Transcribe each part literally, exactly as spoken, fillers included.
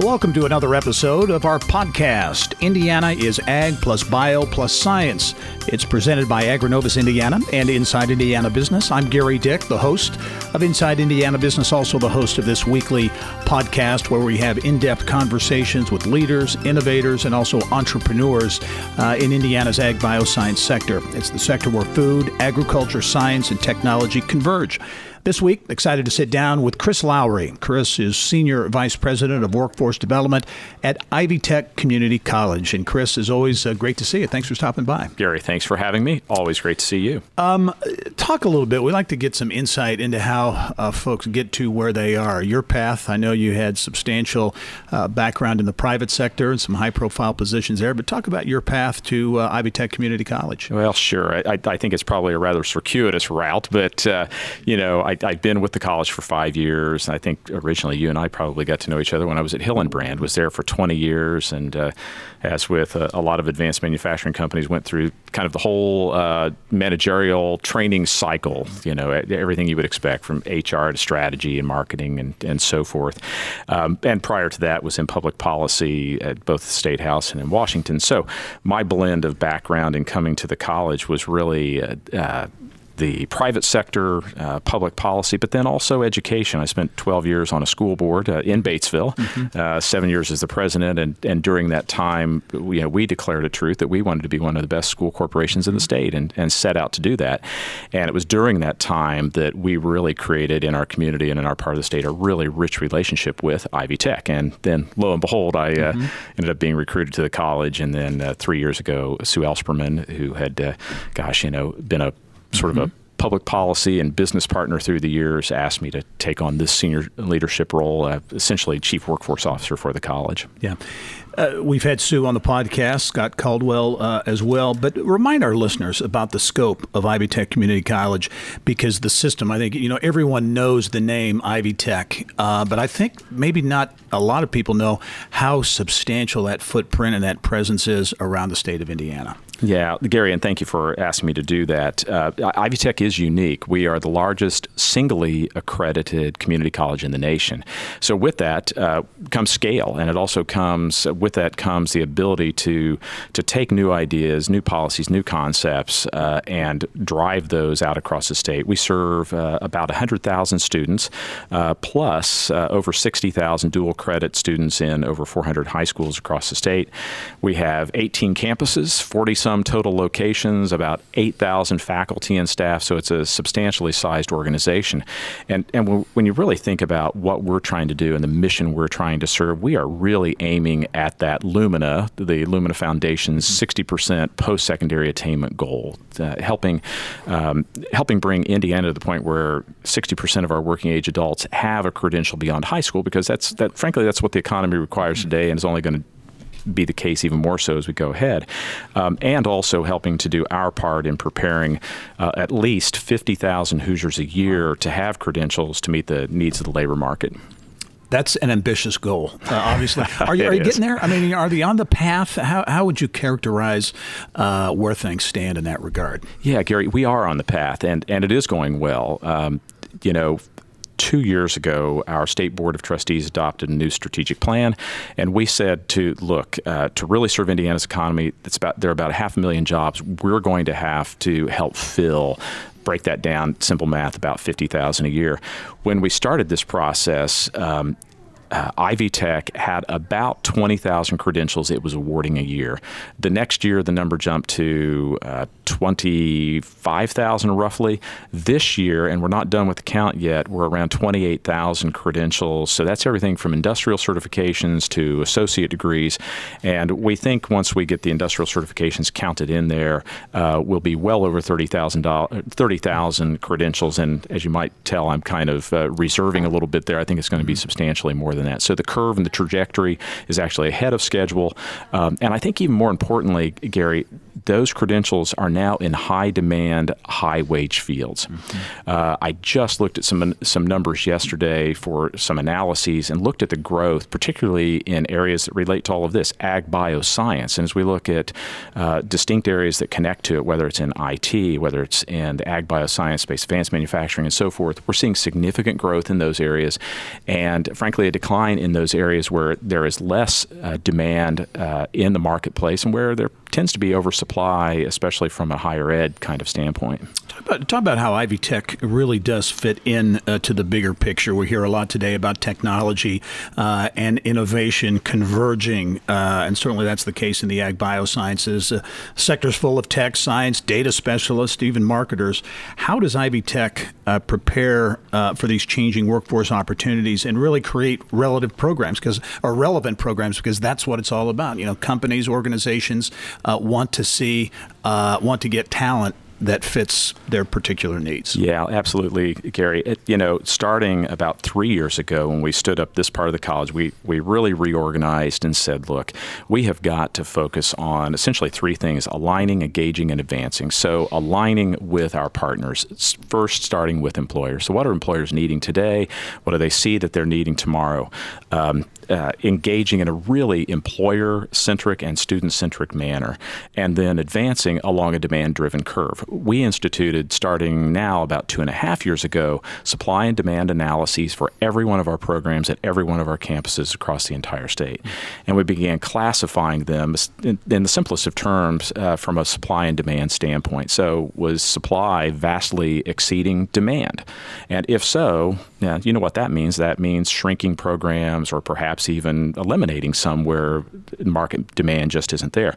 Welcome to another episode of our podcast, Indiana is Ag plus Bio plus Science. It's presented by Agrinovus Indiana and Inside Indiana Business. I'm Gary Dick, the host of Inside Indiana Business, also the host of this weekly podcast where we have in-depth conversations with leaders, innovators, and also entrepreneurs uh, in Indiana's ag bioscience sector. It's the sector where food, agriculture, science, and technology converge. This week, excited to sit down with Chris Lowry. Chris is Senior Vice President of Workforce Development at Ivy Tech Community College. And Chris, as always, uh, great to see you. Thanks for stopping by. Gary, thanks for having me. Always great to see you. Um, talk a little bit. We like to get some insight into how uh, folks get to where they are. Your path, I know you had substantial uh, background in the private sector and some high-profile positions there, but talk about your path to uh, Ivy Tech Community College. Well, sure. I, I think it's probably a rather circuitous route, but, uh, you know, I I've been with the college for five years. I think originally you and I probably got to know each other when I was at Hillenbrand, was there for twenty years. And uh, as with a, a lot of advanced manufacturing companies, went through kind of the whole uh, managerial training cycle, you know, everything you would expect from H R to strategy and marketing and, and so forth. Um, and prior to that was in public policy at both the State House and in Washington. So my blend of background in coming to the college was really uh, uh, the private sector, uh, public policy, but then also education. I spent twelve years on a school board uh, in Batesville, mm-hmm. uh, seven years as the president, and, and during that time, we, you know, we declared a truth that we wanted to be one of the best school corporations in the state and, and set out to do that. And it was during that time that we really created in our community and in our part of the state a really rich relationship with Ivy Tech. And then, lo and behold, I mm-hmm. uh, ended up being recruited to the college, and then uh, three years ago, Sue Elspermann, who had, uh, gosh, you know, been a sort of mm-hmm. a public policy and business partner through the years, asked me to take on this senior leadership role, uh, essentially chief workforce officer for the college. Yeah. Uh, we've had Sue on the podcast, Scott Caldwell uh, as well, but remind our listeners about the scope of Ivy Tech Community College, because the system, I think, you know, everyone knows the name Ivy Tech, uh, but I think maybe not a lot of people know how substantial that footprint and that presence is around the state of Indiana. Yeah, Gary, and thank you for asking me to do that. Uh, Ivy Tech is unique. We are the largest singly accredited community college in the nation. So with that uh, comes scale, and it also comes with that comes the ability to to take new ideas, new policies, new concepts, uh, and drive those out across the state. We serve uh, about one hundred thousand students, uh, plus uh, over sixty thousand dual credit students in over four hundred high schools across the state. We have eighteen campuses, forty-some total locations, about eight thousand faculty and staff, so it's a substantially sized organization. And, and when you really think about what we're trying to do and the mission we're trying to serve, we are really aiming at that Lumina, the Lumina Foundation's sixty percent post-secondary attainment goal, uh, helping um, helping bring Indiana to the point where sixty percent of our working age adults have a credential beyond high school, because that's that frankly that's what the economy requires today, and is only going to be the case even more so as we go ahead, um, and also helping to do our part in preparing uh, at least fifty thousand Hoosiers a year to have credentials to meet the needs of the labor market. That's an ambitious goal, uh, obviously. Are you, are you getting there? I mean, are they on the path? How how would you characterize uh, where things stand in that regard? Yeah, Gary, we are on the path, and, and it is going well. Um, you know, two years ago, our State Board of Trustees adopted a new strategic plan, and we said to, look, uh, to really serve Indiana's economy, it's about there are about a half a million jobs we're going to have to help fill. Break that down, simple math, about fifty thousand a year. When we started this process, um, uh, Ivy Tech had about twenty thousand credentials it was awarding a year. The next year, the number jumped to uh, twenty-five thousand roughly. This year, and we're not done with the count yet, we're around twenty-eight thousand credentials. So that's everything from industrial certifications to associate degrees. And we think once we get the industrial certifications counted in there, uh, we'll be well over thirty thousand credentials. And as you might tell, I'm kind of uh, reserving a little bit there. I think it's going to be substantially more than that. So the curve and the trajectory is actually ahead of schedule. Um, and I think even more importantly, Gary, those credentials are now in high demand, high wage fields. Mm-hmm. Uh, I just looked at some some numbers yesterday for some analyses and looked at the growth, particularly in areas that relate to all of this, ag bioscience. And as we look at uh, distinct areas that connect to it, whether it's in I T, whether it's in the ag bioscience space, advanced manufacturing, and so forth, we're seeing significant growth in those areas, and frankly a decline in those areas where there is less uh, demand uh, in the marketplace and where there tends to be oversupply, especially from a higher ed kind of standpoint. Talk about, talk about how Ivy Tech really does fit in uh, to the bigger picture. We hear a lot today about technology uh, and innovation converging, uh, and certainly that's the case in the ag biosciences. Uh, sectors full of tech, science, data specialists, even marketers. How does Ivy Tech uh, prepare uh, for these changing workforce opportunities and really create relative programs, because or relevant programs, because that's what it's all about. You know, companies, organizations, Uh, want to see, uh, want to get talent that fits their particular needs. Yeah, absolutely, Gary. It, you know, starting about three years ago when we stood up this part of the college, we, we really reorganized and said, look, we have got to focus on essentially three things: aligning, engaging, and advancing. So aligning with our partners, first starting with employers. So what are employers needing today? What do they see that they're needing tomorrow? Um, uh, engaging in a really employer-centric and student-centric manner, and then advancing along a demand-driven curve. We instituted, starting now about two and a half years ago, supply and demand analyses for every one of our programs at every one of our campuses across the entire state. And we began classifying them in, in the simplest of terms uh, from a supply and demand standpoint. So was supply vastly exceeding demand? And if so, now, you know what that means. That means shrinking programs or perhaps even eliminating some where market demand just isn't there.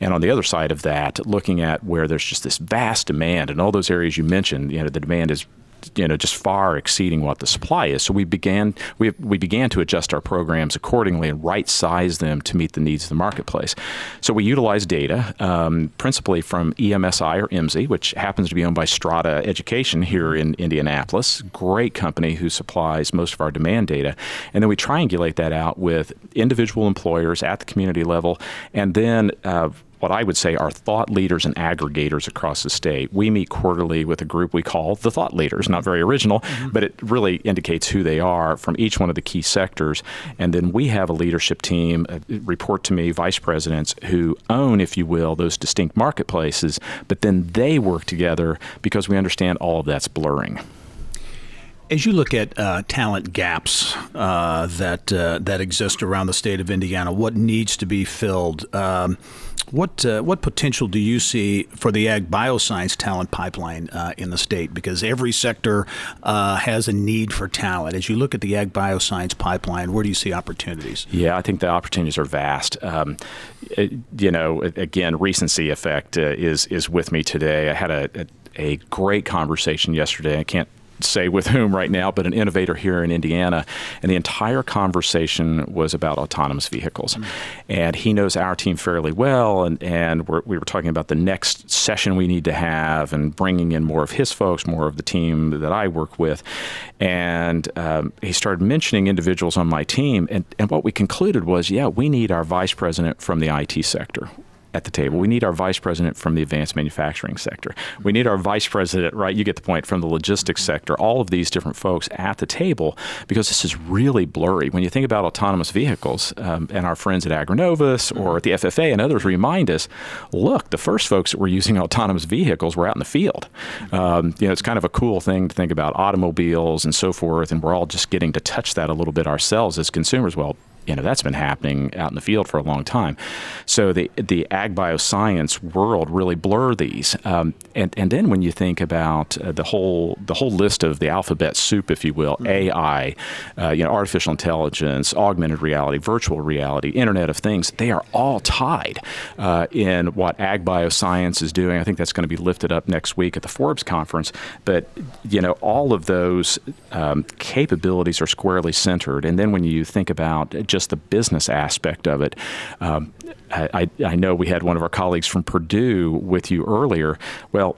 And on the other side of that, looking at where there's just this vast demand and all those areas you mentioned, you know, the demand is you know, just far exceeding what the supply is. So we began we we began to adjust our programs accordingly and right-size them to meet the needs of the marketplace. So we utilize data um, principally from E M S I or EMSI, which happens to be owned by Strada Education here in Indianapolis, great company who supplies most of our demand data. And then we triangulate that out with individual employers at the community level, and then uh, what I would say are thought leaders and aggregators across the state. We meet quarterly with a group we call the thought leaders, not very original, mm-hmm. but it really indicates who they are from each one of the key sectors. And then we have a leadership team, uh, report to me, vice presidents, who own, if you will, those distinct marketplaces, but then they work together because we understand all of that's blurring. As you look at uh, talent gaps uh, that uh, that exist around the state of Indiana, what needs to be filled? Um, what uh, what potential do you see for the ag bioscience talent pipeline uh, in the state? Because every sector uh, has a need for talent. As you look at the ag bioscience pipeline, where do you see opportunities? Yeah, I think the opportunities are vast. Um, it, you know, again, recency effect uh, is is with me today. I had a, a, a great conversation yesterday. I can't say with whom right now, but an innovator here in Indiana. And the entire conversation was about autonomous vehicles. Mm-hmm. And he knows our team fairly well. And, and we're, we were talking about the next session we need to have and bringing in more of his folks, more of the team that I work with. And um, he started mentioning individuals on my team. And, and what we concluded was, yeah, we need our vice president from the I T sector at the table. We need our vice president from the advanced manufacturing sector. We need our vice president, right, you get the point, from the logistics sector, all of these different folks at the table, because this is really blurry. When you think about autonomous vehicles, um, and our friends at Agrinovus or at the F F A and others remind us, look, the first folks that were using autonomous vehicles were out in the field. Um, you know, it's kind of a cool thing to think about automobiles and so forth, and we're all just getting to touch that a little bit ourselves as consumers. Well, you know, that's been happening out in the field for a long time. So the the ag bioscience world really blur these. Um, and, and then when you think about uh, the whole the whole list of the alphabet soup, if you will, mm-hmm. A I, uh, you know, artificial intelligence, augmented reality, virtual reality, Internet of Things, they are all tied uh, in what ag bioscience is doing. I think that's going to be lifted up next week at the Forbes conference. But, you know, all of those um, capabilities are squarely centered. And then when you think about just Just the business aspect of it. Um, I, I know we had one of our colleagues from Purdue with you earlier. Well,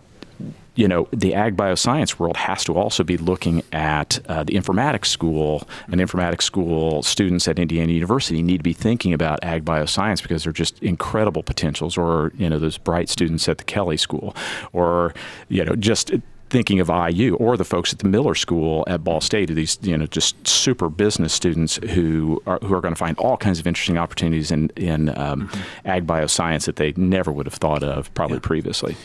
you know, the ag bioscience world has to also be looking at uh, the informatics school, and informatics school students at Indiana University need to be thinking about ag bioscience because they're just incredible potentials, or, you know, those bright students at the Kelley School, or, you know, just thinking of I U, or the folks at the Miller School at Ball State, these, you know, just super business students who are who are going to find all kinds of interesting opportunities in in um, mm-hmm. ag bioscience that they never would have thought of probably yeah. previously.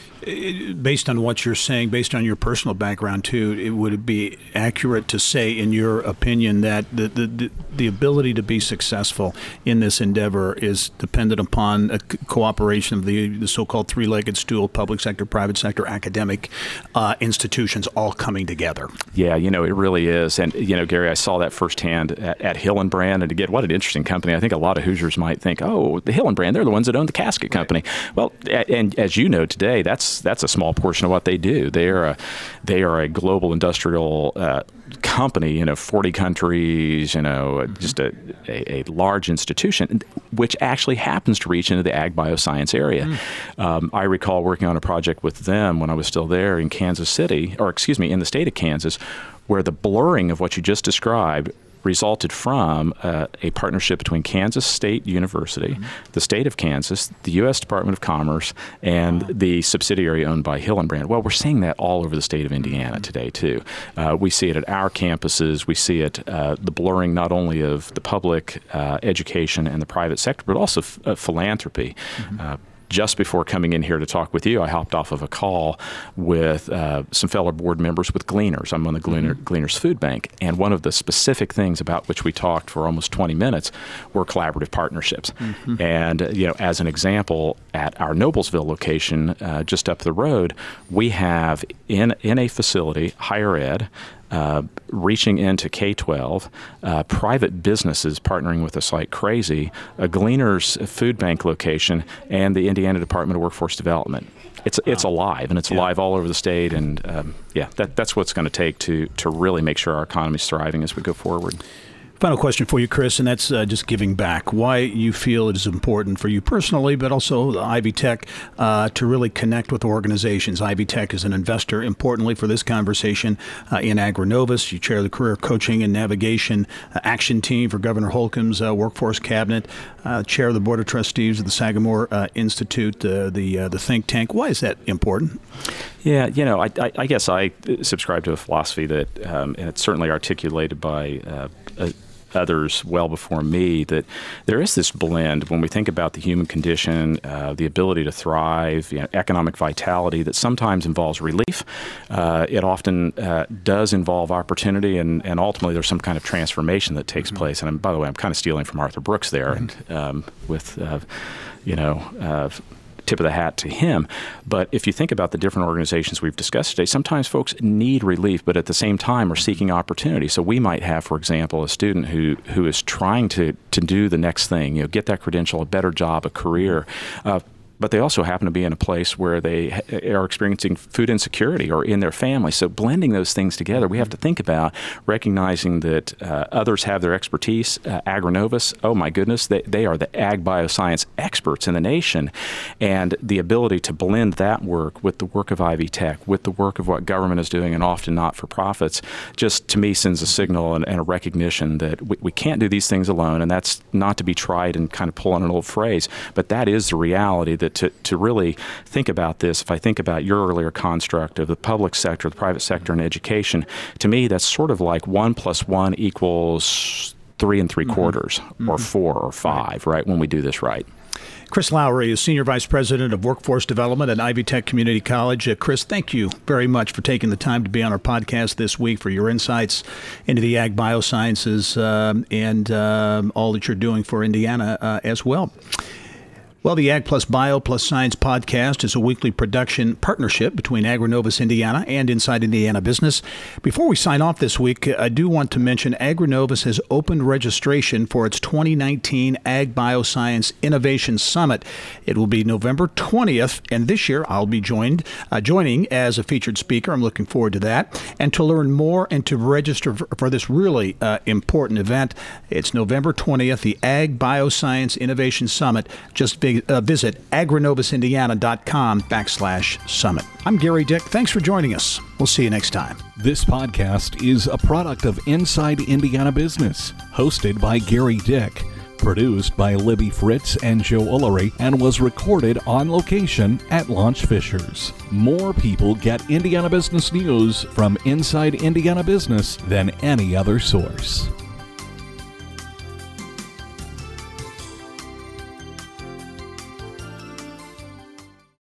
Based on what you're saying, based on your personal background too, it would it be accurate to say, in your opinion, that the the, the, the ability to be successful in this endeavor is dependent upon a cooperation of the the so-called three-legged stool: public sector, private sector, academic uh, institutions. institutions all coming together. Yeah, you know, it really is. And, you know, Gary, I saw that firsthand at, at Hillenbrand. And again, what an interesting company. I think a lot of Hoosiers might think, oh, the Hillenbrand, they're the ones that own the casket company. Right. Well, a, and as you know today, that's that's a small portion of what they do. They are a, they are a global industrial uh, company, you know, forty countries, you know, just a, a, a large institution, which actually happens to reach into the ag bioscience area. Mm. Um, I recall working on a project with them when I was still there in Kansas City. Or excuse me, in the state of Kansas, where the blurring of what you just described resulted from uh, a partnership between Kansas State University, mm-hmm. the state of Kansas, the U S Department of Commerce, and wow. the subsidiary owned by Hillenbrand. Well, we're seeing that all over the state of Indiana mm-hmm. today, too. Uh, we see it at our campuses. We see it, uh, the blurring not only of the public uh, education and the private sector, but also f- uh, philanthropy. Mm-hmm. Uh, Just before coming in here to talk with you, I hopped off of a call with uh, some fellow board members with Gleaners. I'm on the Gleaner, mm-hmm. Gleaners Food Bank. And one of the specific things about which we talked for almost twenty minutes were collaborative partnerships. Mm-hmm. And, uh, you know, as an example, at our Noblesville location, uh, just up the road, we have in, in a facility, higher ed, Uh, reaching into K twelve, uh, private businesses partnering with us like crazy, a Gleaners Food Bank location, and the Indiana Department of Workforce Development. It's wow. it's alive, and it's yeah. alive all over the state, and um, yeah, that, that's what's going to take to to really make sure our economy's thriving as we go forward. Final question for you, Chris, and that's uh, just giving back. Why you feel it is important for you personally, but also Ivy Tech, uh, to really connect with organizations. Ivy Tech is an investor, importantly for this conversation, uh, in Agrinovus. You chair the Career Coaching and Navigation uh, Action Team for Governor Holcomb's uh, Workforce Cabinet, uh, chair of the Board of Trustees of the Sagamore uh, Institute, uh, the uh, the think tank. Why is that important? Yeah, you know, I, I, I guess I subscribe to a philosophy that, um, and it's certainly articulated by uh, a, others well before me, that there is this blend when we think about the human condition, uh, the ability to thrive, you know, economic vitality that sometimes involves relief. Uh, it often uh, does involve opportunity, and, and ultimately there's some kind of transformation that takes mm-hmm. place. And I'm, by the way, I'm kind of stealing from Arthur Brooks there, mm-hmm. and um, with, uh, you know, uh, tip of the hat to him. But if you think about the different organizations we've discussed today, sometimes folks need relief, but at the same time are seeking opportunity. So we might have, for example, a student who who is trying to to do the next thing, you know, get that credential, a better job, a career, uh, but they also happen to be in a place where they are experiencing food insecurity or in their family. So blending those things together, we have to think about recognizing that uh, others have their expertise. Uh, Agrinovus, oh my goodness, they, they are the ag bioscience experts in the nation. And the ability to blend that work with the work of Ivy Tech, with the work of what government is doing and often not-for-profits, just to me sends a signal and, and a recognition that we, we can't do these things alone. And that's not to be tried and kind of pull on an old phrase, but that is the reality. That To, to really think about this, if I think about your earlier construct of the public sector, the private sector, and education, to me that's sort of like one plus one equals three and three mm-hmm. quarters, mm-hmm. or four or five, right, when we do this right. Chris Lowry is Senior Vice President of Workforce Development at Ivy Tech Community College. Uh, Chris, thank you very much for taking the time to be on our podcast this week, for your insights into the ag biosciences um, and um, all that you're doing for Indiana uh, as well. Well, the Ag Plus Bio Plus Science podcast is a weekly production partnership between Agrinovus Indiana and Inside Indiana Business. Before we sign off this week, I do want to mention Agrinovus has opened registration for its twenty nineteen Ag Bioscience Innovation Summit. It will be November twentieth, and this year I'll be joined uh, joining as a featured speaker. I'm looking forward to that. And to learn more and to register for this really uh, important event, it's November twentieth, the Ag Bioscience Innovation Summit. Just big vi- uh, visit agrinovus indiana dot com backslash summit. I'm Gary Dick. Thanks for joining us. We'll see you next time. This podcast is a product of Inside Indiana Business, hosted by Gary Dick, produced by Libby Fritz and Joe Ullery, and was recorded on location at Launch Fishers. More people get Indiana business news from Inside Indiana Business than any other source.